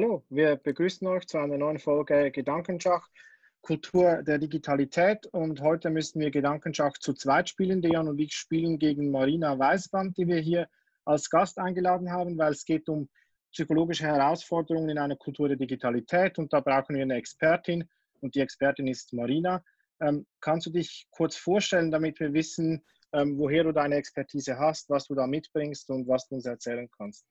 Hallo, wir begrüßen euch zu einer neuen Folge Gedankenschach, Kultur der Digitalität, und heute müssen wir Gedankenschach zu zweit spielen. Dejan und ich spielen gegen Marina Weisband, die wir hier als Gast eingeladen haben, weil es geht um psychologische Herausforderungen in einer Kultur der Digitalität und da brauchen wir eine Expertin und die Expertin ist Marina. Kannst du dich kurz vorstellen, damit wir wissen, woher du deine Expertise hast, was du da mitbringst und was du uns erzählen kannst?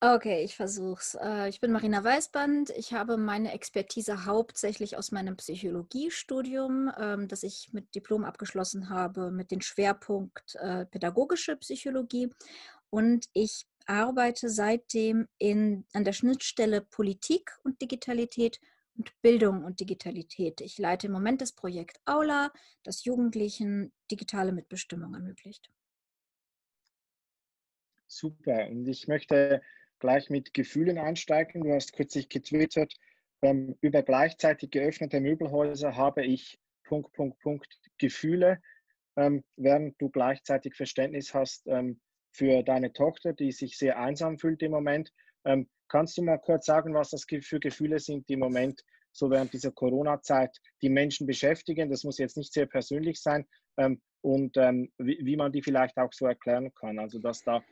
Okay, ich versuch's. Ich bin Marina Weisband. Ich habe meine Expertise hauptsächlich aus meinem Psychologiestudium, das ich mit Diplom abgeschlossen habe, mit dem Schwerpunkt pädagogische Psychologie. Und ich arbeite seitdem an der Schnittstelle Politik und Digitalität und Bildung und Digitalität. Ich leite im Moment das Projekt Aula, das Jugendlichen digitale Mitbestimmung ermöglicht. Super. Und ich möchte gleich mit Gefühlen einsteigen. Du hast kürzlich getwittert, über gleichzeitig geöffnete Möbelhäuser habe ich ... Gefühle, während du gleichzeitig Verständnis hast für deine Tochter, die sich sehr einsam fühlt im Moment. Kannst du mal kurz sagen, was das für Gefühle sind, die im Moment so während dieser Corona-Zeit die Menschen beschäftigen? Das muss jetzt nicht sehr persönlich sein und wie man die vielleicht auch so erklären kann, also dass da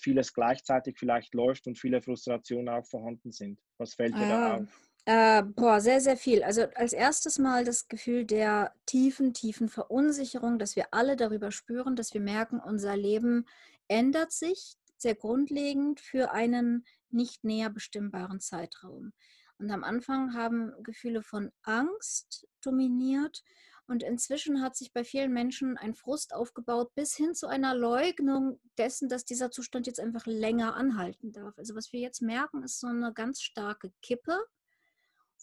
vieles gleichzeitig vielleicht läuft und viele Frustrationen auch vorhanden sind. Was fällt dir da auf? Sehr, sehr viel. Also als erstes mal das Gefühl der tiefen Verunsicherung, dass wir alle darüber spüren, dass wir merken, unser Leben ändert sich sehr grundlegend für einen nicht näher bestimmbaren Zeitraum. Und am Anfang haben Gefühle von Angst dominiert. Und inzwischen hat sich bei vielen Menschen ein Frust aufgebaut, bis hin zu einer Leugnung dessen, dass dieser Zustand jetzt einfach länger anhalten darf. Also was wir jetzt merken, ist so eine ganz starke Kippe,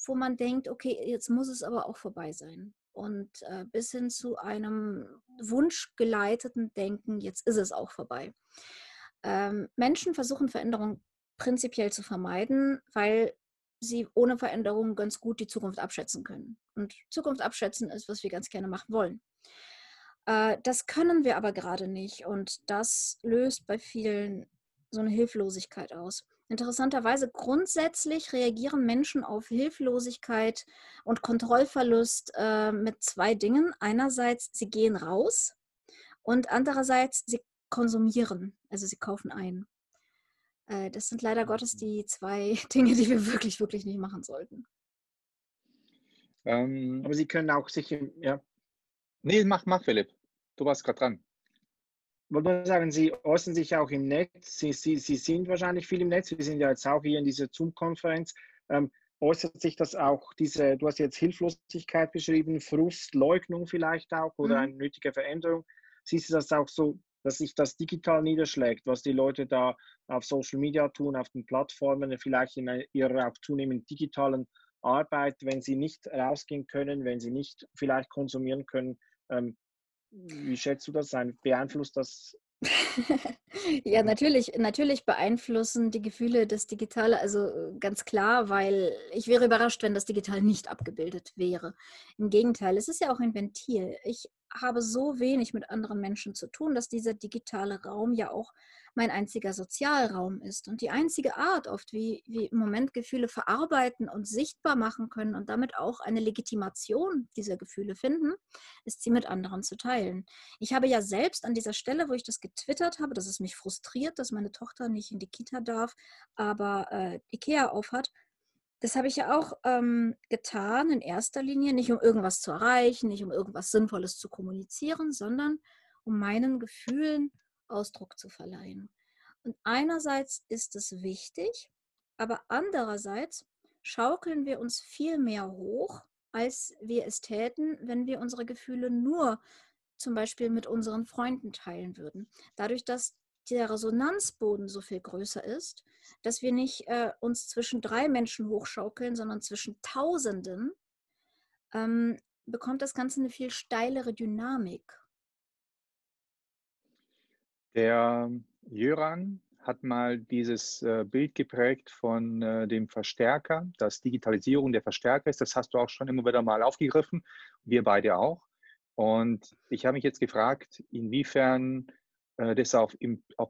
wo man denkt, okay, jetzt muss es aber auch vorbei sein. Und bis hin zu einem wunschgeleiteten Denken, jetzt ist es auch vorbei. Menschen versuchen Veränderungen prinzipiell zu vermeiden, weil sie ohne Veränderung ganz gut die Zukunft abschätzen können. Und Zukunft abschätzen ist, was wir ganz gerne machen wollen. Das können wir aber gerade nicht und das löst bei vielen so eine Hilflosigkeit aus. Interessanterweise grundsätzlich reagieren Menschen auf Hilflosigkeit und Kontrollverlust mit zwei Dingen. Einerseits, sie gehen raus und andererseits, sie konsumieren, also sie kaufen ein. Das sind leider Gottes die zwei Dinge, die wir wirklich nicht machen sollten. Aber Sie können auch sich, ja. Nee, mach Philipp. Du warst gerade dran. Wollte nur sagen, Sie äußern sich auch im Netz. Sie sind wahrscheinlich viel im Netz. Wir sind ja jetzt auch hier in dieser Zoom-Konferenz. Äußert sich das auch, du hast jetzt Hilflosigkeit beschrieben, Frust, Leugnung vielleicht auch oder eine nötige Veränderung. Siehst du das auch so, dass sich das digital niederschlägt, was die Leute da auf Social Media tun, auf den Plattformen, vielleicht in ihrer auch zunehmend digitalen Arbeit, wenn sie nicht rausgehen können, wenn sie nicht vielleicht konsumieren können. Wie schätzt du das ein? Beeinflusst das? Ja, natürlich beeinflussen die Gefühle das Digitale, also ganz klar, weil ich wäre überrascht, wenn das Digital nicht abgebildet wäre. Im Gegenteil, es ist ja auch ein Ventil. Ich habe so wenig mit anderen Menschen zu tun, dass dieser digitale Raum ja auch mein einziger Sozialraum ist und die einzige Art oft, wie wir im Moment Gefühle verarbeiten und sichtbar machen können und damit auch eine Legitimation dieser Gefühle finden, ist sie mit anderen zu teilen. Ich habe ja selbst an dieser Stelle, wo ich das getwittert habe, dass es mich frustriert, dass meine Tochter nicht in die Kita darf, aber Ikea aufhat. Das habe ich ja auch getan, in erster Linie, nicht um irgendwas zu erreichen, nicht um irgendwas Sinnvolles zu kommunizieren, sondern um meinen Gefühlen Ausdruck zu verleihen. Und einerseits ist es wichtig, aber andererseits schaukeln wir uns viel mehr hoch, als wir es täten, wenn wir unsere Gefühle nur zum Beispiel mit unseren Freunden teilen würden. Dadurch, dass der Resonanzboden so viel größer ist, dass wir nicht uns zwischen 3 Menschen hochschaukeln, sondern zwischen Tausenden, bekommt das Ganze eine viel steilere Dynamik. Der Jöran hat mal dieses Bild geprägt von dem Verstärker, dass Digitalisierung der Verstärker ist. Das hast du auch schon immer wieder mal aufgegriffen, wir beide auch. Und ich habe mich jetzt gefragt, inwiefern das auf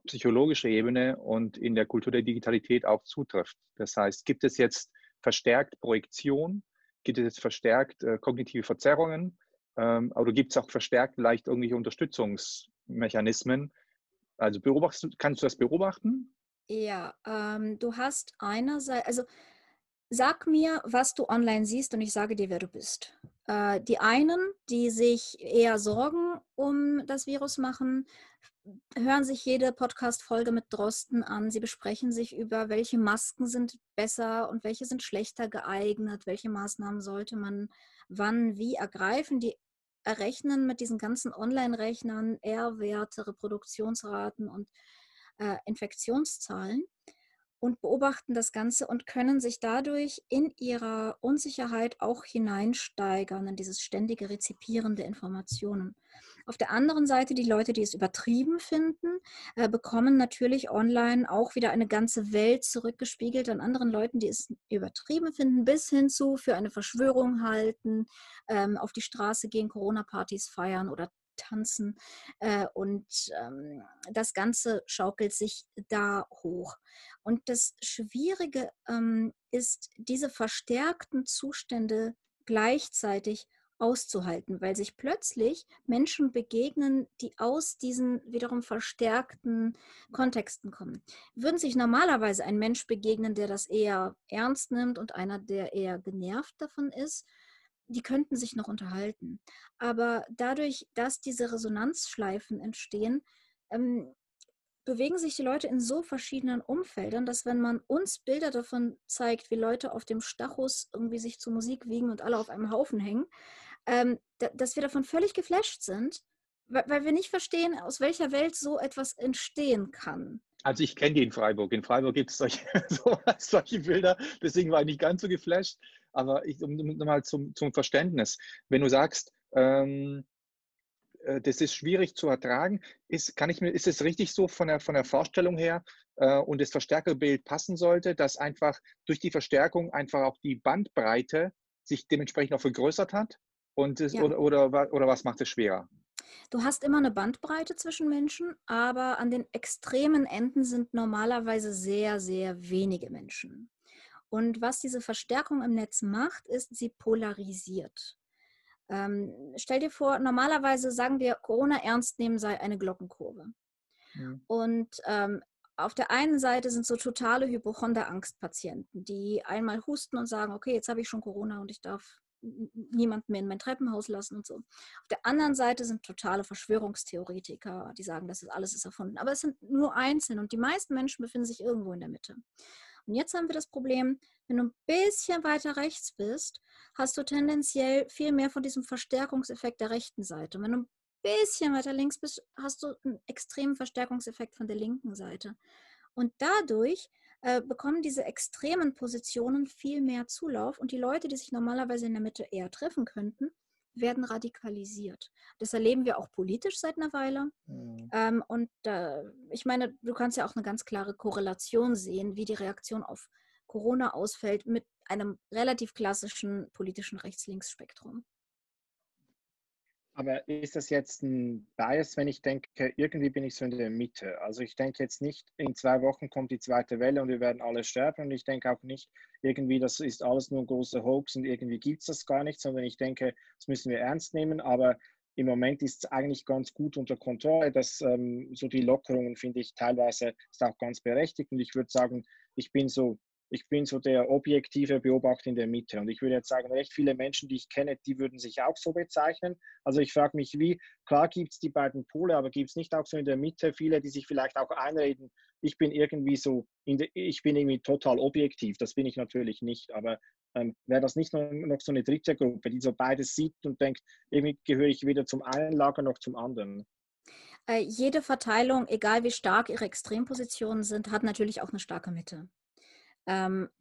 psychologischer Ebene und in der Kultur der Digitalität auch zutrifft. Das heißt, gibt es jetzt verstärkt Projektion, gibt es jetzt verstärkt kognitive Verzerrungen, aber gibt es auch verstärkt vielleicht irgendwelche Unterstützungsmechanismen? Also kannst du das beobachten? Ja, du hast einerseits, also sag mir, was du online siehst und ich sage dir, wer du bist. Die einen, die sich eher Sorgen um das Virus machen, hören sich jede Podcast-Folge mit Drosten an. Sie besprechen sich über, welche Masken sind besser und welche sind schlechter geeignet, welche Maßnahmen sollte man wann, wie ergreifen. Die errechnen mit diesen ganzen Online-Rechnern R-Werte, Reproduktionsraten und Infektionszahlen und beobachten das Ganze und können sich dadurch in ihrer Unsicherheit auch hineinsteigern in dieses ständige Rezipieren der Informationen. Auf der anderen Seite, die Leute, die es übertrieben finden, bekommen natürlich online auch wieder eine ganze Welt zurückgespiegelt an anderen Leuten, die es übertrieben finden, bis hin zu für eine Verschwörung halten, auf die Straße gehen, Corona-Partys feiern oder tanzen und das Ganze schaukelt sich da hoch. Und das Schwierige ist, diese verstärkten Zustände gleichzeitig auszuhalten, weil sich plötzlich Menschen begegnen, die aus diesen wiederum verstärkten Kontexten kommen. Würden sich normalerweise ein Mensch begegnen, der das eher ernst nimmt und einer, der eher genervt davon ist, die könnten sich noch unterhalten. Aber dadurch, dass diese Resonanzschleifen entstehen, bewegen sich die Leute in so verschiedenen Umfeldern, dass wenn man uns Bilder davon zeigt, wie Leute auf dem Stachus irgendwie sich zur Musik wiegen und alle auf einem Haufen hängen, dass wir davon völlig geflasht sind, weil wir nicht verstehen, aus welcher Welt so etwas entstehen kann. Also ich kenne die in Freiburg. In Freiburg gibt es solche Bilder, deswegen war ich nicht ganz so geflasht. Aber nochmal zum Verständnis. Wenn du sagst, das ist schwierig zu ertragen, ist es richtig so von der Vorstellung her und das Verstärkerbild passen sollte, dass einfach durch die Verstärkung einfach auch die Bandbreite sich dementsprechend auch vergrößert hat? Und das, ja. Oder was macht es schwerer? Du hast immer eine Bandbreite zwischen Menschen, aber an den extremen Enden sind normalerweise sehr, sehr wenige Menschen. Und was diese Verstärkung im Netz macht, ist, sie polarisiert. Stell dir vor, normalerweise sagen wir, Corona ernst nehmen sei eine Glockenkurve. Ja. Und auf der einen Seite sind so totale Hypochonder-Angstpatienten, die einmal husten und sagen, okay, jetzt habe ich schon Corona und ich darf niemand mehr in mein Treppenhaus lassen und so. Auf der anderen Seite sind totale Verschwörungstheoretiker, die sagen, das ist alles ist erfunden. Aber es sind nur einzelne und die meisten Menschen befinden sich irgendwo in der Mitte. Und jetzt haben wir das Problem, wenn du ein bisschen weiter rechts bist, hast du tendenziell viel mehr von diesem Verstärkungseffekt der rechten Seite. Und wenn du ein bisschen weiter links bist, hast du einen extremen Verstärkungseffekt von der linken Seite. Und dadurch bekommen diese extremen Positionen viel mehr Zulauf und die Leute, die sich normalerweise in der Mitte eher treffen könnten, werden radikalisiert. Das erleben wir auch politisch seit einer Weile. Mhm. Ich meine, du kannst ja auch eine ganz klare Korrelation sehen, wie die Reaktion auf Corona ausfällt mit einem relativ klassischen politischen Rechts-Links-Spektrum. Aber ist das jetzt ein Bias, wenn ich denke, irgendwie bin ich so in der Mitte? Also ich denke jetzt nicht, in 2 Wochen kommt die 2. Welle und wir werden alle sterben. Und ich denke auch nicht, irgendwie das ist alles nur ein großer Hoax und irgendwie gibt es das gar nicht. Sondern ich denke, das müssen wir ernst nehmen. Aber im Moment ist es eigentlich ganz gut unter Kontrolle. Dass so die Lockerungen, finde ich, teilweise ist auch ganz berechtigt. Und ich würde sagen, ich bin so der objektive Beobachter in der Mitte. Und ich würde jetzt sagen, recht viele Menschen, die ich kenne, die würden sich auch so bezeichnen. Also ich frage mich, klar gibt es die beiden Pole, aber gibt es nicht auch so in der Mitte viele, die sich vielleicht auch einreden, ich bin irgendwie total objektiv. Das bin ich natürlich nicht. Aber wäre das nicht noch so eine dritte Gruppe, die so beides sieht und denkt, irgendwie gehöre ich weder zum einen Lager noch zum anderen? Jede Verteilung, egal wie stark ihre Extrempositionen sind, hat natürlich auch eine starke Mitte.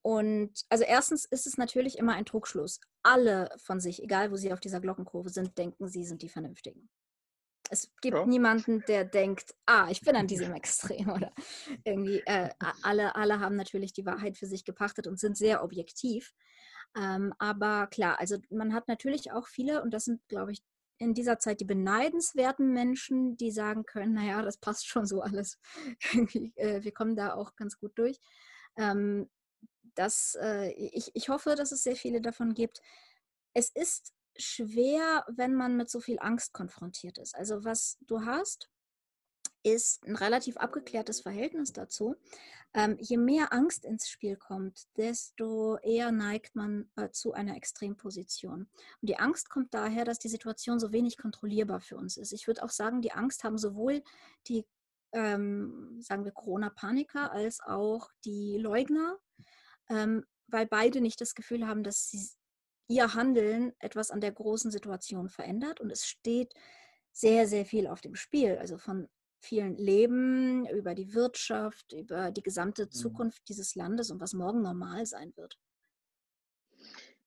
Und also erstens ist es natürlich immer ein Trugschluss. Alle von sich, egal wo sie auf dieser Glockenkurve sind, denken, sie sind die Vernünftigen. Es gibt niemanden, der denkt, ich bin an diesem Extrem oder irgendwie. Alle haben natürlich die Wahrheit für sich gepachtet und sind sehr objektiv. Aber klar, also man hat natürlich auch viele, und das sind, glaube ich, in dieser Zeit die beneidenswerten Menschen, die sagen können, naja, das passt schon so alles. Wir kommen da auch ganz gut durch. Ich hoffe, dass es sehr viele davon gibt. Es ist schwer, wenn man mit so viel Angst konfrontiert ist. Also was du hast, ist ein relativ abgeklärtes Verhältnis dazu. Je mehr Angst ins Spiel kommt, desto eher neigt man zu einer Extremposition. Und die Angst kommt daher, dass die Situation so wenig kontrollierbar für uns ist. Ich würde auch sagen, die Angst haben sowohl die, sagen wir, Corona-Paniker als auch die Leugner, weil beide nicht das Gefühl haben, dass ihr Handeln etwas an der großen Situation verändert. Und es steht sehr, sehr viel auf dem Spiel. Also von vielen Leben, über die Wirtschaft, über die gesamte Zukunft dieses Landes und was morgen normal sein wird.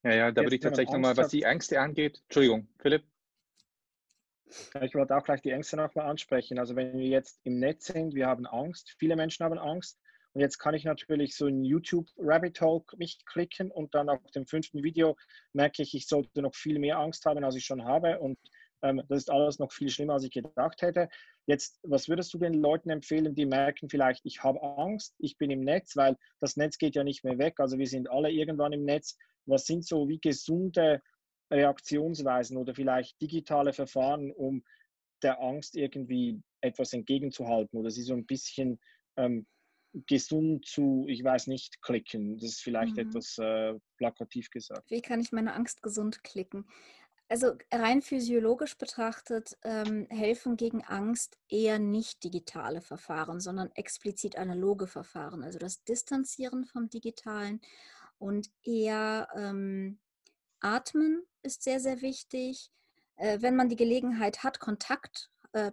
Ja, da würde ich tatsächlich nochmal, was die Ängste angeht. Entschuldigung, Philipp. Ich wollte auch gleich die Ängste nochmal ansprechen. Also wenn wir jetzt im Netz sind, wir haben Angst, viele Menschen haben Angst. Und jetzt kann ich natürlich so in YouTube-Rabbit-Hole mich klicken und dann auf dem 5. Video merke ich, ich sollte noch viel mehr Angst haben, als ich schon habe. Und das ist alles noch viel schlimmer, als ich gedacht hätte. Jetzt, was würdest du den Leuten empfehlen, die merken vielleicht, ich habe Angst, ich bin im Netz, weil das Netz geht ja nicht mehr weg. Also wir sind alle irgendwann im Netz. Was sind so wie gesunde Reaktionsweisen oder vielleicht digitale Verfahren, um der Angst irgendwie etwas entgegenzuhalten oder sie so ein bisschen gesund zu, ich weiß nicht, klicken? Das ist vielleicht etwas plakativ gesagt. Wie kann ich meine Angst gesund klicken? Also rein physiologisch betrachtet helfen gegen Angst eher nicht digitale Verfahren, sondern explizit analoge Verfahren. Also das Distanzieren vom Digitalen und eher Atmen ist sehr, sehr wichtig. Wenn man die Gelegenheit hat, Kontakt,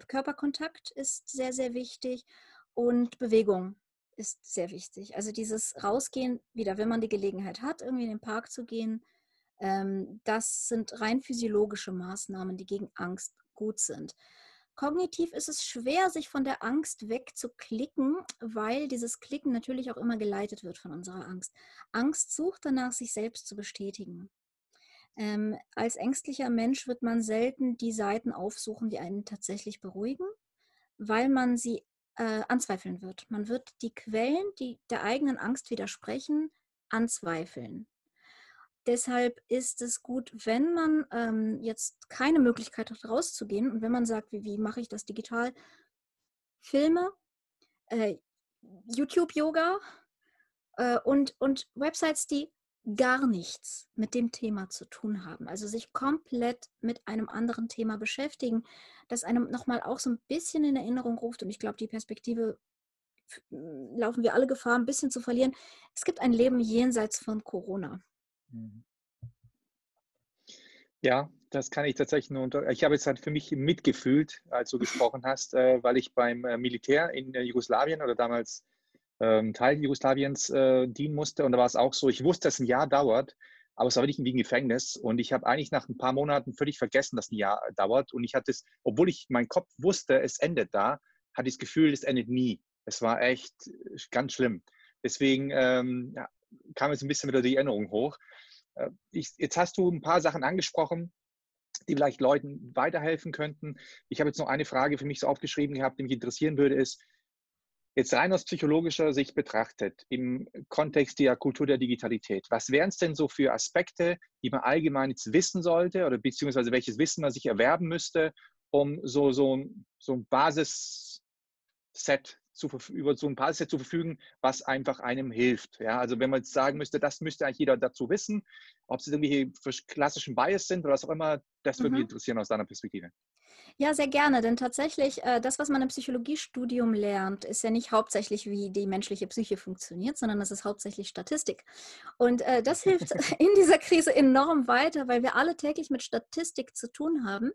Körperkontakt ist sehr, sehr wichtig und Bewegung ist sehr wichtig. Also dieses Rausgehen wieder, wenn man die Gelegenheit hat, irgendwie in den Park zu gehen, das sind rein physiologische Maßnahmen, die gegen Angst gut sind. Kognitiv ist es schwer, sich von der Angst wegzuklicken, weil dieses Klicken natürlich auch immer geleitet wird von unserer Angst. Angst sucht danach, sich selbst zu bestätigen. Als ängstlicher Mensch wird man selten die Seiten aufsuchen, die einen tatsächlich beruhigen, weil man sie anzweifeln wird. Man wird die Quellen, die der eigenen Angst widersprechen, anzweifeln. Deshalb ist es gut, wenn man jetzt keine Möglichkeit hat, rauszugehen und wenn man sagt, wie mache ich das digital? Filme, YouTube-Yoga und Websites, die gar nichts mit dem Thema zu tun haben. Also sich komplett mit einem anderen Thema beschäftigen, das einem nochmal auch so ein bisschen in Erinnerung ruft. Und ich glaube, die Perspektive laufen wir alle Gefahr, ein bisschen zu verlieren. Es gibt ein Leben jenseits von Corona. Ja, das kann ich tatsächlich nur ich habe jetzt halt für mich mitgefühlt, als du gesprochen hast, weil ich beim Militär in Jugoslawien oder damals Teil Jugoslawiens dienen musste. Und da war es auch so, ich wusste, dass ein Jahr dauert, aber es war wirklich wie ein Gefängnis. Und ich habe eigentlich nach ein paar Monaten völlig vergessen, dass ein Jahr dauert. Und ich hatte es, obwohl ich mein Kopf wusste, es endet da, hatte ich das Gefühl, es endet nie. Es war echt ganz schlimm. Deswegen kam jetzt ein bisschen wieder die Erinnerung hoch. Jetzt hast du ein paar Sachen angesprochen, die vielleicht Leuten weiterhelfen könnten. Ich habe jetzt noch eine Frage für mich so aufgeschrieben gehabt, die mich interessieren würde, ist, jetzt rein aus psychologischer Sicht betrachtet, im Kontext der Kultur der Digitalität, was wären es denn so für Aspekte, die man allgemein jetzt wissen sollte oder beziehungsweise welches Wissen man sich erwerben müsste, um so ein Basisset zu verfügen, was einfach einem hilft. Ja, also wenn man jetzt sagen müsste, das müsste eigentlich jeder dazu wissen, ob es irgendwelche klassischen Bias sind oder was auch immer, das würde mich interessieren aus deiner Perspektive. Ja, sehr gerne, denn tatsächlich, das, was man im Psychologiestudium lernt, ist ja nicht hauptsächlich, wie die menschliche Psyche funktioniert, sondern das ist hauptsächlich Statistik. Und das hilft in dieser Krise enorm weiter, weil wir alle täglich mit Statistik zu tun haben.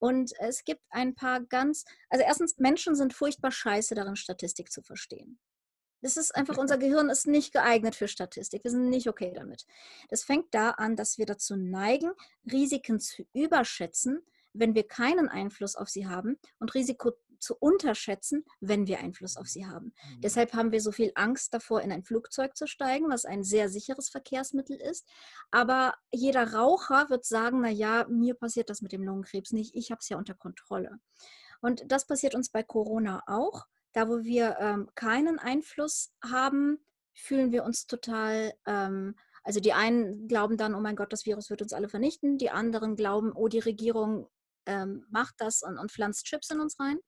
Und es gibt ein paar also erstens, Menschen sind furchtbar scheiße darin, Statistik zu verstehen. Das ist einfach, unser Gehirn ist nicht geeignet für Statistik. Wir sind nicht okay damit. Das fängt da an, dass wir dazu neigen, Risiken zu überschätzen, wenn wir keinen Einfluss auf sie haben und Risiko zu unterschätzen, wenn wir Einfluss auf sie haben. Deshalb haben wir so viel Angst davor, in ein Flugzeug zu steigen, was ein sehr sicheres Verkehrsmittel ist. Aber jeder Raucher wird sagen, naja, mir passiert das mit dem Lungenkrebs nicht, ich habe es ja unter Kontrolle. Und das passiert uns bei Corona auch. Da, wo wir keinen Einfluss haben, fühlen wir uns total, also die einen glauben dann, oh mein Gott, das Virus wird uns alle vernichten. Die anderen glauben, oh, die Regierung macht das und pflanzt Chips in uns rein.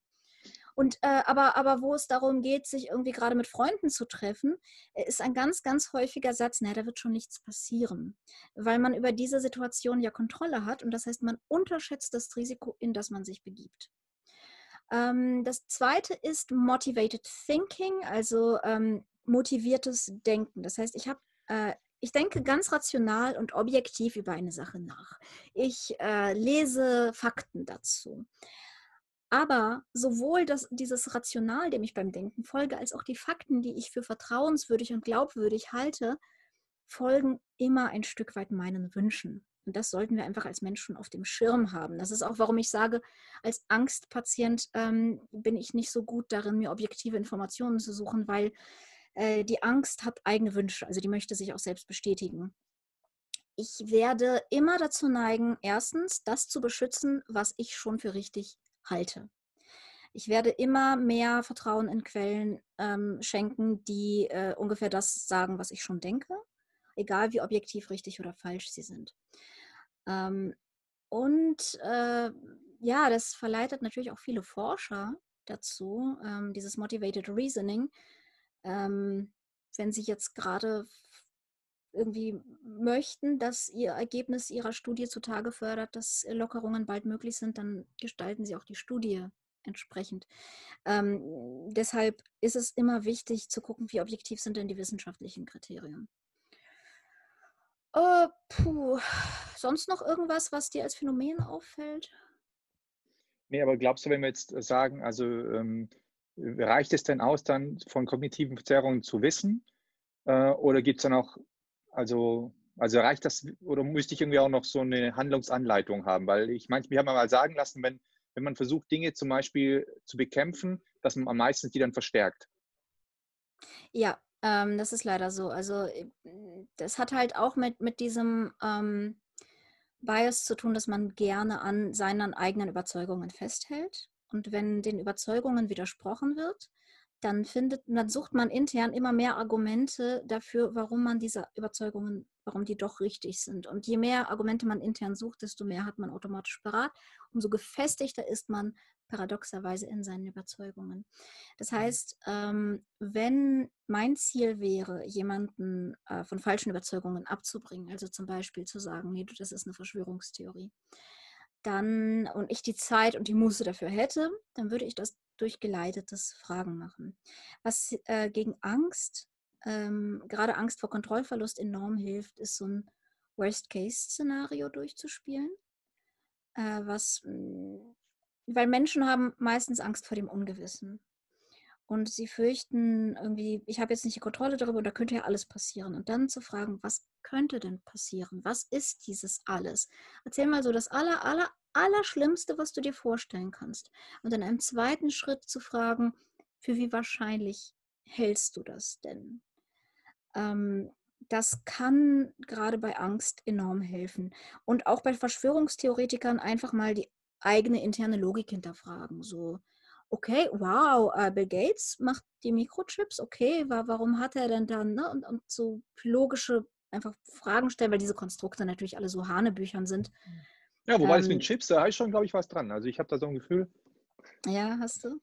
Und, aber wo es darum geht, sich irgendwie gerade mit Freunden zu treffen, ist ein ganz, ganz häufiger Satz, naja, da wird schon nichts passieren. Weil man über diese Situation ja Kontrolle hat und das heißt, man unterschätzt das Risiko, in das man sich begibt. Das zweite ist Motivated Thinking, also motiviertes Denken. Das heißt, ich denke ganz rational und objektiv über eine Sache nach. Ich lese Fakten dazu. Aber sowohl dieses Rational, dem ich beim Denken folge, als auch die Fakten, die ich für vertrauenswürdig und glaubwürdig halte, folgen immer ein Stück weit meinen Wünschen. Und das sollten wir einfach als Menschen auf dem Schirm haben. Das ist auch, warum ich sage, als Angstpatient bin ich nicht so gut darin, mir objektive Informationen zu suchen, weil die Angst hat eigene Wünsche. Also die möchte sich auch selbst bestätigen. Ich werde immer dazu neigen, erstens, das zu beschützen, was ich schon für richtig halte. Ich werde immer mehr Vertrauen in Quellen schenken, die ungefähr das sagen, was ich schon denke. Egal wie objektiv richtig oder falsch sie sind. Ja, das verleitet natürlich auch viele Forscher dazu, dieses Motivated Reasoning. Wenn sie jetzt gerade irgendwie möchten, dass ihr Ergebnis ihrer Studie zutage fördert, dass Lockerungen bald möglich sind, dann gestalten sie auch die Studie entsprechend. Deshalb ist es immer wichtig zu gucken, wie objektiv sind denn die wissenschaftlichen Kriterien. Sonst noch irgendwas, was dir als Phänomen auffällt? Nee, aber glaubst du, wenn wir jetzt sagen, also reicht es denn aus, dann von kognitiven Verzerrungen zu wissen? Oder gibt es dann auch, also reicht das, oder müsste ich irgendwie auch noch so eine Handlungsanleitung haben? Weil ich meine, wir haben mal sagen lassen, wenn man versucht, Dinge zum Beispiel zu bekämpfen, dass man am meisten die dann verstärkt. Ja. Das ist leider so. Also das hat halt auch mit diesem Bias zu tun, dass man gerne an seinen eigenen Überzeugungen festhält. Und wenn den Überzeugungen widersprochen wird, dann sucht man intern immer mehr Argumente dafür, warum man diese Überzeugungen, warum die doch richtig sind. Und je mehr Argumente man intern sucht, desto mehr hat man automatisch parat. Umso gefestigter ist man paradoxerweise in seinen Überzeugungen. Das heißt, wenn mein Ziel wäre, jemanden von falschen Überzeugungen abzubringen, also zum Beispiel zu sagen, nee, das ist eine Verschwörungstheorie, dann, und ich die Zeit und die Muße dafür hätte, dann würde ich das durch geleitetes Fragen machen. Was gegen Angst, gerade Angst vor Kontrollverlust enorm hilft, ist so ein Worst-Case-Szenario durchzuspielen, weil Menschen haben meistens Angst vor dem Ungewissen. Und sie fürchten irgendwie, ich habe jetzt nicht die Kontrolle darüber und da könnte ja alles passieren. Und dann zu fragen, was könnte denn passieren? Was ist dieses alles? Erzähl mal so das Allerschlimmste, was du dir vorstellen kannst. Und in einem zweiten Schritt zu fragen, für wie wahrscheinlich hältst du das denn? Das kann gerade bei Angst enorm helfen. Und auch bei Verschwörungstheoretikern einfach mal die eigene interne Logik hinterfragen. So, okay, wow, Bill Gates macht die Mikrochips, okay, warum hat er denn dann, ne? Und so logische einfach Fragen stellen, weil diese Konstrukte natürlich alle so Hanebüchern sind. Ja, wobei es mit Chips, da ist schon, glaube ich, was dran. Also ich habe da so ein Gefühl. Ja, hast du?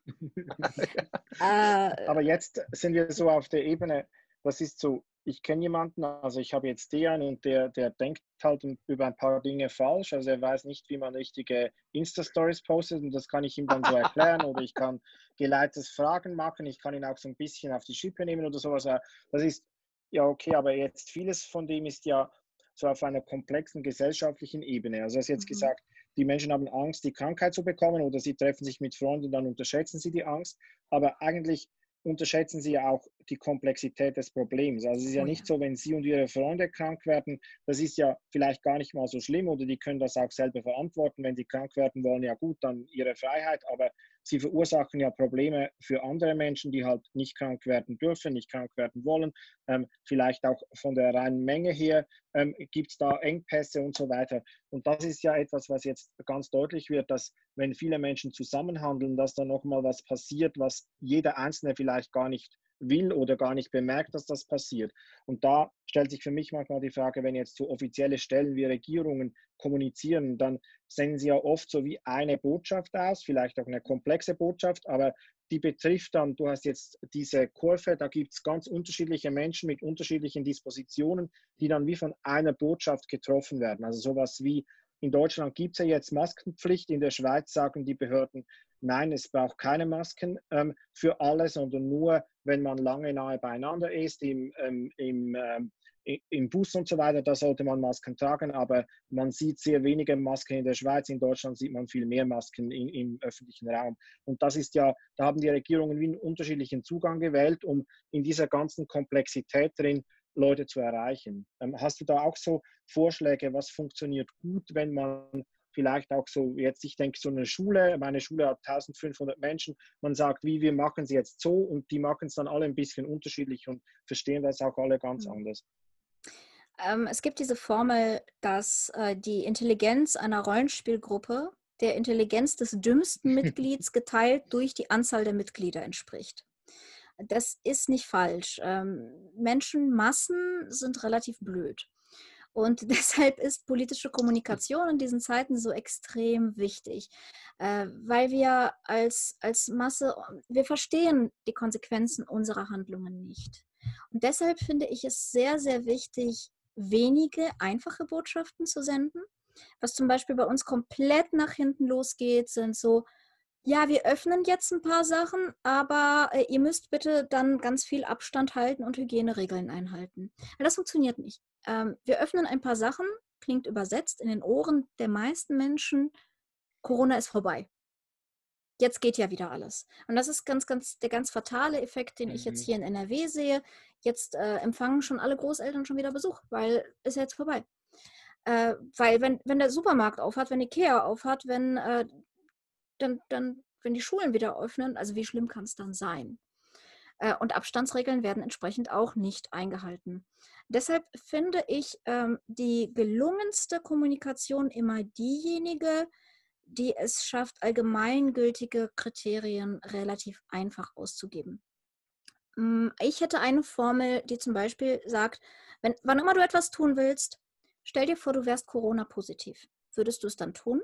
Ja. Aber jetzt sind wir so auf der Ebene, das ist so, ich kenne jemanden, also ich habe jetzt Dejan und der denkt halt über ein paar Dinge falsch, also er weiß nicht, wie man richtige Insta-Stories postet und das kann ich ihm dann so erklären oder ich kann geleitetes Fragen machen, ich kann ihn auch so ein bisschen auf die Schippe nehmen oder sowas. Das ist, ja okay, aber jetzt vieles von dem ist ja so auf einer komplexen gesellschaftlichen Ebene. Also er hat jetzt gesagt, die Menschen haben Angst, die Krankheit zu bekommen oder sie treffen sich mit Freunden, dann unterschätzen sie die Angst, aber eigentlich unterschätzen sie ja auch die Komplexität des Problems. Also es ist ja nicht so, wenn Sie und Ihre Freunde krank werden, das ist ja vielleicht gar nicht mal so schlimm oder die können das auch selber verantworten. Wenn Sie krank werden wollen, ja gut, dann Ihre Freiheit, aber Sie verursachen ja Probleme für andere Menschen, die halt nicht krank werden dürfen, nicht krank werden wollen. Vielleicht auch von der reinen Menge her gibt es da Engpässe und so weiter. Und das ist ja etwas, was jetzt ganz deutlich wird, dass wenn viele Menschen zusammenhandeln, dass da nochmal was passiert, was jeder Einzelne vielleicht gar nicht will oder gar nicht bemerkt, dass das passiert. Und da stellt sich für mich manchmal die Frage, wenn jetzt so offizielle Stellen wie Regierungen kommunizieren, dann senden sie ja oft so wie eine Botschaft aus, vielleicht auch eine komplexe Botschaft, aber die betrifft dann, du hast jetzt diese Kurve, da gibt es ganz unterschiedliche Menschen mit unterschiedlichen Dispositionen, die dann wie von einer Botschaft getroffen werden. Also sowas wie, in Deutschland gibt es ja jetzt Maskenpflicht, in der Schweiz sagen die Behörden, nein, es braucht keine Masken für alle, sondern nur, wenn man lange nahe beieinander ist, im Bus und so weiter, da sollte man Masken tragen, aber man sieht sehr wenige Masken in der Schweiz, in Deutschland sieht man viel mehr Masken im öffentlichen Raum. Und das ist ja, da haben die Regierungen einen unterschiedlichen Zugang gewählt, um in dieser ganzen Komplexität drin Leute zu erreichen. Hast du da auch so Vorschläge, was funktioniert gut, wenn man vielleicht auch so, jetzt ich denke so eine Schule, meine Schule hat 1500 Menschen, man sagt, wie wir machen es jetzt so und die machen es dann alle ein bisschen unterschiedlich und verstehen das auch alle ganz anders. Es gibt diese Formel, dass die Intelligenz einer Rollenspielgruppe der Intelligenz des dümmsten Mitglieds geteilt durch die Anzahl der Mitglieder entspricht. Das ist nicht falsch. Menschenmassen sind relativ blöd. Und deshalb ist politische Kommunikation in diesen Zeiten so extrem wichtig, weil wir als Masse, wir verstehen die Konsequenzen unserer Handlungen nicht. Und deshalb finde ich es sehr, sehr wichtig, wenige einfache Botschaften zu senden. Was zum Beispiel bei uns komplett nach hinten losgeht, sind so, ja, wir öffnen jetzt ein paar Sachen, aber ihr müsst bitte dann ganz viel Abstand halten und Hygieneregeln einhalten. Das funktioniert nicht. Wir öffnen ein paar Sachen, klingt übersetzt, in den Ohren der meisten Menschen, Corona ist vorbei. Jetzt geht ja wieder alles. Und das ist der ganz fatale Effekt, den ich jetzt hier in NRW sehe. Jetzt empfangen schon alle Großeltern schon wieder Besuch, weil ist ja jetzt vorbei. Weil wenn der Supermarkt aufhat, wenn Ikea aufhat, wenn die Schulen wieder öffnen, also wie schlimm kann es dann sein? Und Abstandsregeln werden entsprechend auch nicht eingehalten. Deshalb finde ich die gelungenste Kommunikation immer diejenige, die es schafft, allgemeingültige Kriterien relativ einfach auszugeben. Ich hätte eine Formel, die zum Beispiel sagt, wann immer du etwas tun willst, stell dir vor, du wärst Corona-positiv. Würdest du es dann tun?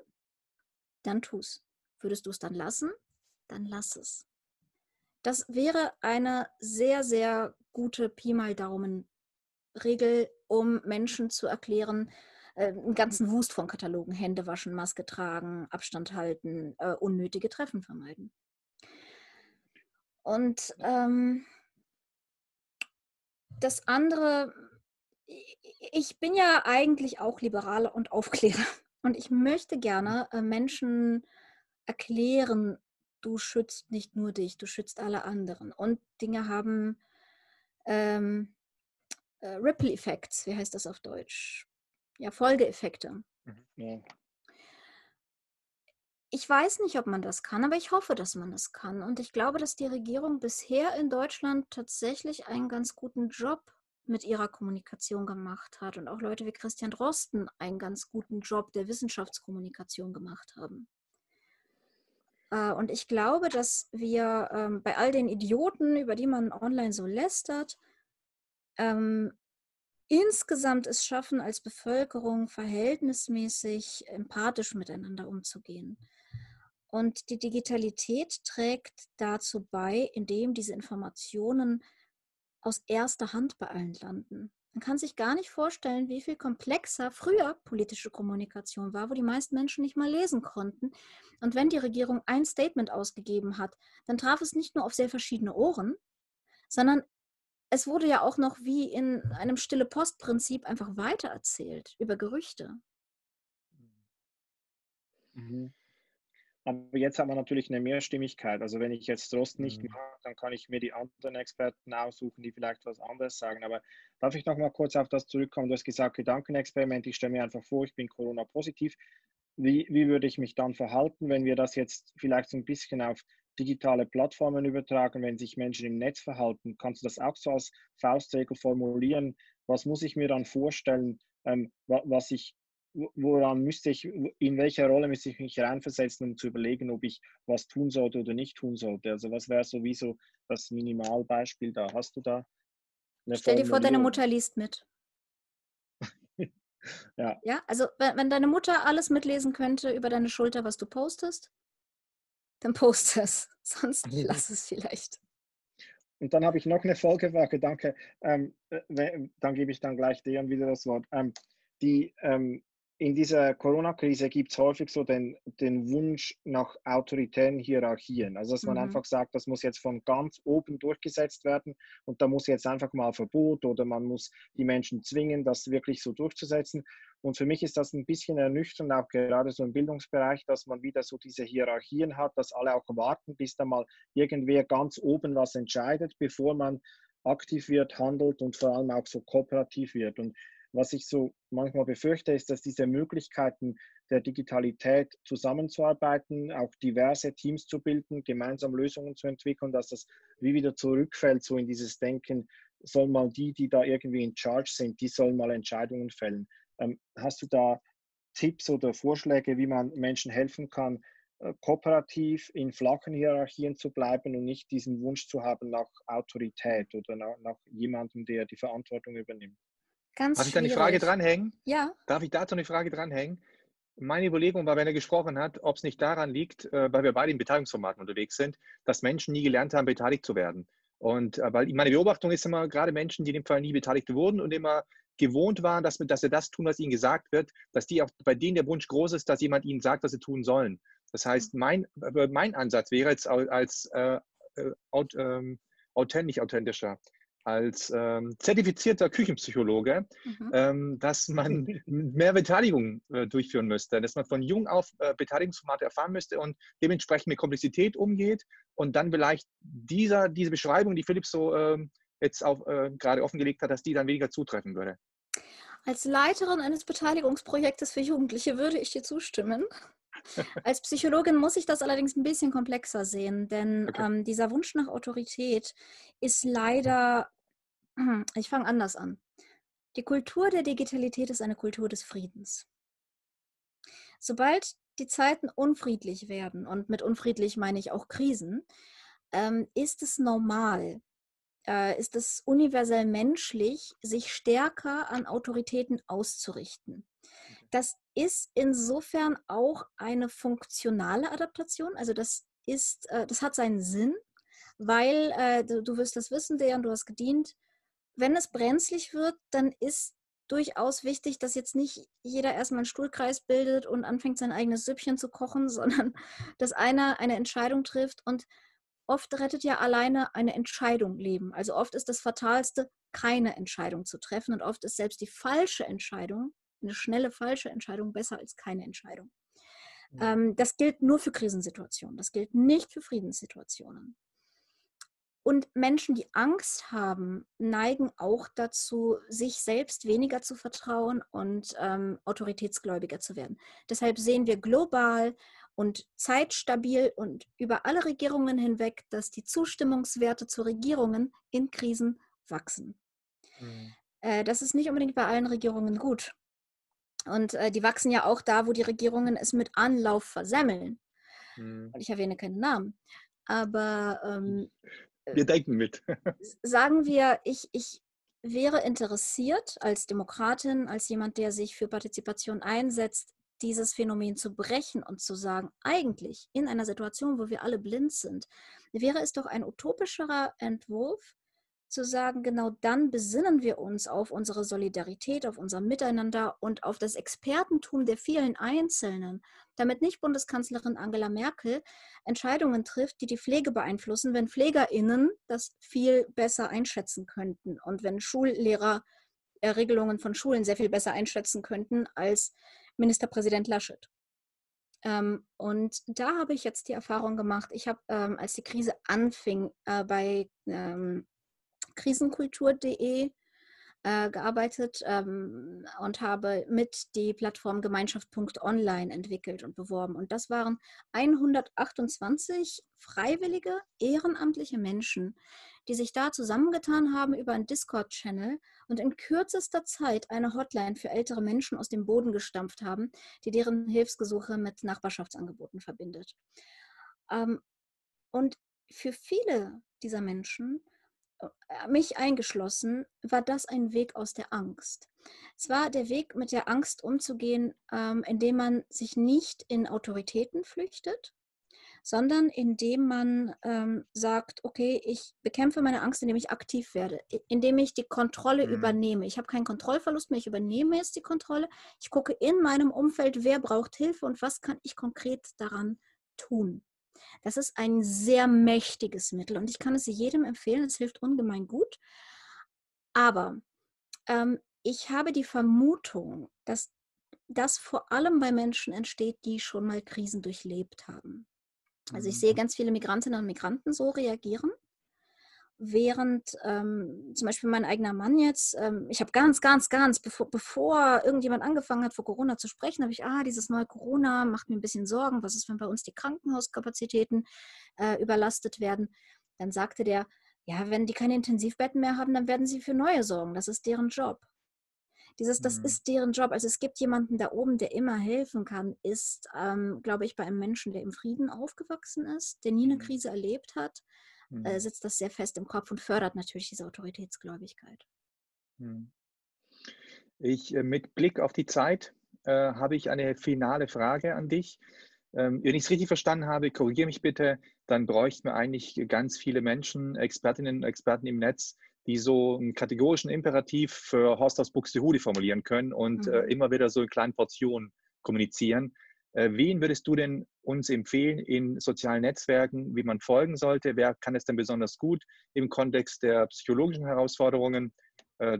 Dann tu's. Würdest du es dann lassen? Dann lass es. Das wäre eine sehr, sehr gute Pi mal Daumen-Regel, um Menschen zu erklären, einen ganzen Wust von Katalogen, Hände waschen, Maske tragen, Abstand halten, unnötige Treffen vermeiden. Und das andere, ich bin ja eigentlich auch Liberale und Aufklärer und ich möchte gerne Menschen erklären, du schützt nicht nur dich, du schützt alle anderen. Und Dinge haben Ripple Effects, wie heißt das auf Deutsch? Ja, Folgeeffekte. Ja. Ich weiß nicht, ob man das kann, aber ich hoffe, dass man das kann. Und ich glaube, dass die Regierung bisher in Deutschland tatsächlich einen ganz guten Job mit ihrer Kommunikation gemacht hat. Und auch Leute wie Christian Drosten einen ganz guten Job der Wissenschaftskommunikation gemacht haben. Und ich glaube, dass wir bei all den Idioten, über die man online so lästert, insgesamt es schaffen, als Bevölkerung verhältnismäßig empathisch miteinander umzugehen. Und die Digitalität trägt dazu bei, indem diese Informationen aus erster Hand bei allen landen. Man kann sich gar nicht vorstellen, wie viel komplexer früher politische Kommunikation war, wo die meisten Menschen nicht mal lesen konnten. Und wenn die Regierung ein Statement ausgegeben hat, dann traf es nicht nur auf sehr verschiedene Ohren, sondern es wurde ja auch noch wie in einem Stille-Post-Prinzip einfach weitererzählt über Gerüchte. Aber jetzt haben wir natürlich eine Mehrstimmigkeit. Also wenn ich jetzt Drosten nicht mache, dann kann ich mir die anderen Experten aussuchen, die vielleicht was anderes sagen. Aber darf ich noch mal kurz auf das zurückkommen? Du hast gesagt, Gedankenexperiment, ich stelle mir einfach vor, ich bin Corona-positiv. Wie würde ich mich dann verhalten, wenn wir das jetzt vielleicht so ein bisschen auf digitale Plattformen übertragen, wenn sich Menschen im Netz verhalten? Kannst du das auch so als Faustregel formulieren? Was muss ich mir dann vorstellen, woran müsste ich, in welcher Rolle müsste ich mich reinversetzen, um zu überlegen, ob ich was tun sollte oder nicht tun sollte? Also was wäre sowieso das Minimalbeispiel da? Hast du da eine Formulierung? Stell dir vor, deine Mutter liest mit. Ja. Ja, also wenn deine Mutter alles mitlesen könnte über deine Schulter, was du postest, dann poste es. Sonst lass es vielleicht. Und dann habe ich noch eine Folgefrage, danke. Dann gebe ich dann gleich Dejan wieder das Wort. In dieser Corona-Krise gibt es häufig so den Wunsch nach autoritären Hierarchien. Also dass man einfach sagt, das muss jetzt von ganz oben durchgesetzt werden und da muss jetzt einfach mal Verbot oder man muss die Menschen zwingen, das wirklich so durchzusetzen. Und für mich ist das ein bisschen ernüchternd, auch gerade so im Bildungsbereich, dass man wieder so diese Hierarchien hat, dass alle auch warten, bis da mal irgendwer ganz oben was entscheidet, bevor man aktiv wird, handelt und vor allem auch so kooperativ wird. Und was ich so manchmal befürchte, ist, dass diese Möglichkeiten der Digitalität zusammenzuarbeiten, auch diverse Teams zu bilden, gemeinsam Lösungen zu entwickeln, dass das wie wieder zurückfällt, so in dieses Denken, sollen mal die da irgendwie in Charge sind, die sollen mal Entscheidungen fällen. Hast du da Tipps oder Vorschläge, wie man Menschen helfen kann, kooperativ in flachen Hierarchien zu bleiben und nicht diesen Wunsch zu haben nach Autorität oder nach jemandem, der die Verantwortung übernimmt? Ganz darf ich da eine Frage dranhängen? Ja. Darf ich dazu eine Frage dranhängen? Meine Überlegung war, wenn er gesprochen hat, ob es nicht daran liegt, weil wir beide in Beteiligungsformaten unterwegs sind, dass Menschen nie gelernt haben, beteiligt zu werden. Und weil meine Beobachtung ist immer, gerade Menschen, die in dem Fall nie beteiligt wurden und immer gewohnt waren, dass sie das tun, was ihnen gesagt wird, dass die auch bei denen der Wunsch groß ist, dass jemand ihnen sagt, was sie tun sollen. Das heißt, mein Ansatz wäre jetzt als zertifizierter Küchenpsychologe, dass man mehr Beteiligung durchführen müsste, dass man von jung auf Beteiligungsformate erfahren müsste und dementsprechend mit Komplexität umgeht und dann vielleicht diese Beschreibung, die Philipp so jetzt auch gerade offengelegt hat, dass die dann weniger zutreffen würde. Als Leiterin eines Beteiligungsprojektes für Jugendliche würde ich dir zustimmen. Als Psychologin muss ich das allerdings ein bisschen komplexer sehen, denn dieser Wunsch nach Autorität ist leider... Ich fange anders an. Die Kultur der Digitalität ist eine Kultur des Friedens. Sobald die Zeiten unfriedlich werden, und mit unfriedlich meine ich auch Krisen, ist es normal, ist es universell menschlich, sich stärker an Autoritäten auszurichten. Das ist insofern auch eine funktionale Adaptation, also das hat seinen Sinn, weil, du wirst das wissen, Dejan, du hast gedient, wenn es brenzlig wird, dann ist durchaus wichtig, dass jetzt nicht jeder erstmal einen Stuhlkreis bildet und anfängt, sein eigenes Süppchen zu kochen, sondern dass einer eine Entscheidung trifft. Und oft rettet ja alleine eine Entscheidung Leben. Also oft ist das Fatalste, keine Entscheidung zu treffen. Und oft ist selbst die falsche Entscheidung, eine schnelle falsche Entscheidung, besser als keine Entscheidung. Ja. Das gilt nur für Krisensituationen. Das gilt nicht für Friedenssituationen. Und Menschen, die Angst haben, neigen auch dazu, sich selbst weniger zu vertrauen und autoritätsgläubiger zu werden. Deshalb sehen wir global und zeitstabil und über alle Regierungen hinweg, dass die Zustimmungswerte zu Regierungen in Krisen wachsen. Das ist nicht unbedingt bei allen Regierungen gut. Und die wachsen ja auch da, wo die Regierungen es mit Anlauf versemmeln. Und ich erwähne keinen Namen. Aber... wir denken mit. Sagen wir, ich wäre interessiert als Demokratin, als jemand, der sich für Partizipation einsetzt, dieses Phänomen zu brechen und zu sagen, eigentlich in einer Situation, wo wir alle blind sind, wäre es doch ein utopischerer Entwurf, zu sagen, genau dann besinnen wir uns auf unsere Solidarität, auf unser Miteinander und auf das Expertentum der vielen Einzelnen, damit nicht Bundeskanzlerin Angela Merkel Entscheidungen trifft, die die Pflege beeinflussen, wenn PflegerInnen das viel besser einschätzen könnten und wenn Schullehrer Regelungen von Schulen sehr viel besser einschätzen könnten als Ministerpräsident Laschet. Und da habe ich jetzt die Erfahrung gemacht, ich habe, als die Krise anfing, bei krisenkultur.de gearbeitet und habe mit die Plattform Gemeinschaft.online entwickelt und beworben. Und das waren 128 freiwillige, ehrenamtliche Menschen, die sich da zusammengetan haben über einen Discord-Channel und in kürzester Zeit eine Hotline für ältere Menschen aus dem Boden gestampft haben, die deren Hilfsgesuche mit Nachbarschaftsangeboten verbindet. Und für viele dieser Menschen, mich eingeschlossen, war das ein Weg aus der Angst. Es war der Weg, mit der Angst umzugehen, indem man sich nicht in Autoritäten flüchtet, sondern indem man sagt, okay, ich bekämpfe meine Angst, indem ich aktiv werde, indem ich die Kontrolle übernehme. Ich habe keinen Kontrollverlust mehr, ich übernehme jetzt die Kontrolle. Ich gucke in meinem Umfeld, wer braucht Hilfe und was kann ich konkret daran tun. Das ist ein sehr mächtiges Mittel und ich kann es jedem empfehlen, es hilft ungemein gut. Aber ich habe die Vermutung, dass das vor allem bei Menschen entsteht, die schon mal Krisen durchlebt haben. Also ich sehe ganz viele Migrantinnen und Migranten so reagieren, während zum Beispiel mein eigener Mann jetzt, ich habe bevor irgendjemand angefangen hat, vor Corona zu sprechen, habe ich, dieses neue Corona macht mir ein bisschen Sorgen, was ist, wenn bei uns die Krankenhauskapazitäten überlastet werden? Dann sagte der, ja, wenn die keine Intensivbetten mehr haben, dann werden sie für neue sorgen, das ist deren Job. Das ist deren Job, also es gibt jemanden da oben, der immer helfen kann, ist, glaube ich, bei einem Menschen, der im Frieden aufgewachsen ist, der nie eine Krise erlebt hat, sitzt das sehr fest im Kopf und fördert natürlich diese Autoritätsgläubigkeit. Ich, mit Blick auf die Zeit, habe ich eine finale Frage an dich. Wenn ich es richtig verstanden habe, korrigiere mich bitte, dann bräuchten wir eigentlich ganz viele Menschen, Expertinnen und Experten im Netz, die so einen kategorischen Imperativ für Horst aus Buxtehude formulieren können und immer wieder so in kleinen Portionen kommunizieren. Wen würdest du denn uns empfehlen in sozialen Netzwerken, wie man folgen sollte? Wer kann es denn besonders gut im Kontext der psychologischen Herausforderungen,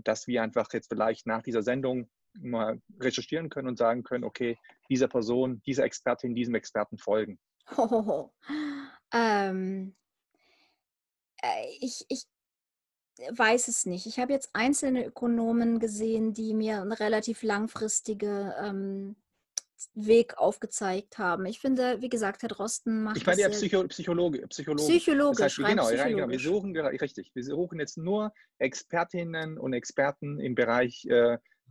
dass wir einfach jetzt vielleicht nach dieser Sendung mal recherchieren können und sagen können, okay, dieser Person, dieser Expertin, diesem Experten folgen? Ich weiß es nicht. Ich habe jetzt einzelne Ökonomen gesehen, die mir eine relativ langfristige Weg aufgezeigt haben. Ich finde, wie gesagt, Herr Drosten macht. Ich meine, der Psychologe. Das heißt, genau, wir suchen jetzt nur Expertinnen und Experten im Bereich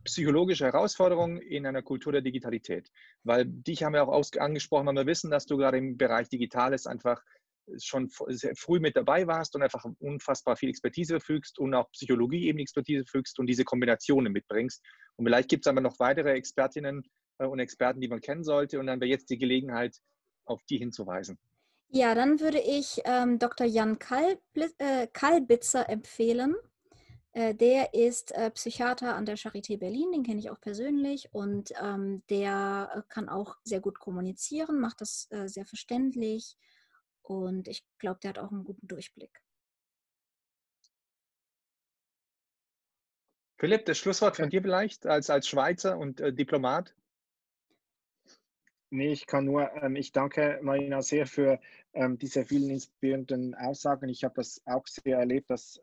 psychologische Herausforderungen in einer Kultur der Digitalität. Weil dich haben wir auch angesprochen, weil wir wissen, dass du gerade im Bereich Digitales einfach schon sehr früh mit dabei warst und einfach unfassbar viel Expertise verfügst und auch Psychologie eben Expertise verfügst und diese Kombinationen mitbringst. Und vielleicht gibt es aber noch weitere Expertinnen und Experten, die man kennen sollte. Und dann wäre jetzt die Gelegenheit, auf die hinzuweisen. Ja, dann würde ich Dr. Jan Kalbitzer empfehlen. Der ist Psychiater an der Charité Berlin, den kenne ich auch persönlich. Und der kann auch sehr gut kommunizieren, macht das sehr verständlich. Und ich glaube, der hat auch einen guten Durchblick. Philipp, das Schlusswort von dir vielleicht als Schweizer und Diplomat? Nee, ich kann nur, ich danke Marina sehr für diese vielen inspirierenden Aussagen. Ich habe das auch sehr erlebt, dass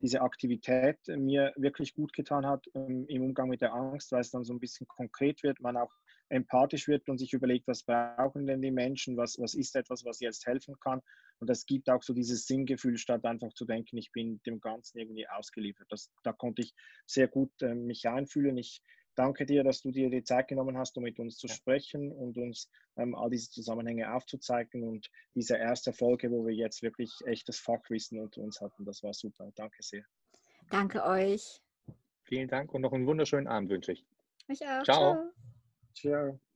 diese Aktivität mir wirklich gut getan hat im Umgang mit der Angst, weil es dann so ein bisschen konkret wird, man auch empathisch wird und sich überlegt, was brauchen denn die Menschen, was ist etwas, was jetzt helfen kann. Und das gibt auch so dieses Sinngefühl, statt einfach zu denken, ich bin dem Ganzen irgendwie ausgeliefert. Da konnte ich sehr gut mich einfühlen. Danke dir, dass du dir die Zeit genommen hast, um mit uns zu sprechen und uns all diese Zusammenhänge aufzuzeigen. Und diese erste Folge, wo wir jetzt wirklich echtes Fachwissen unter uns hatten, das war super. Danke sehr. Danke euch. Vielen Dank und noch einen wunderschönen Abend wünsche ich. Euch auch. Ciao. Ciao.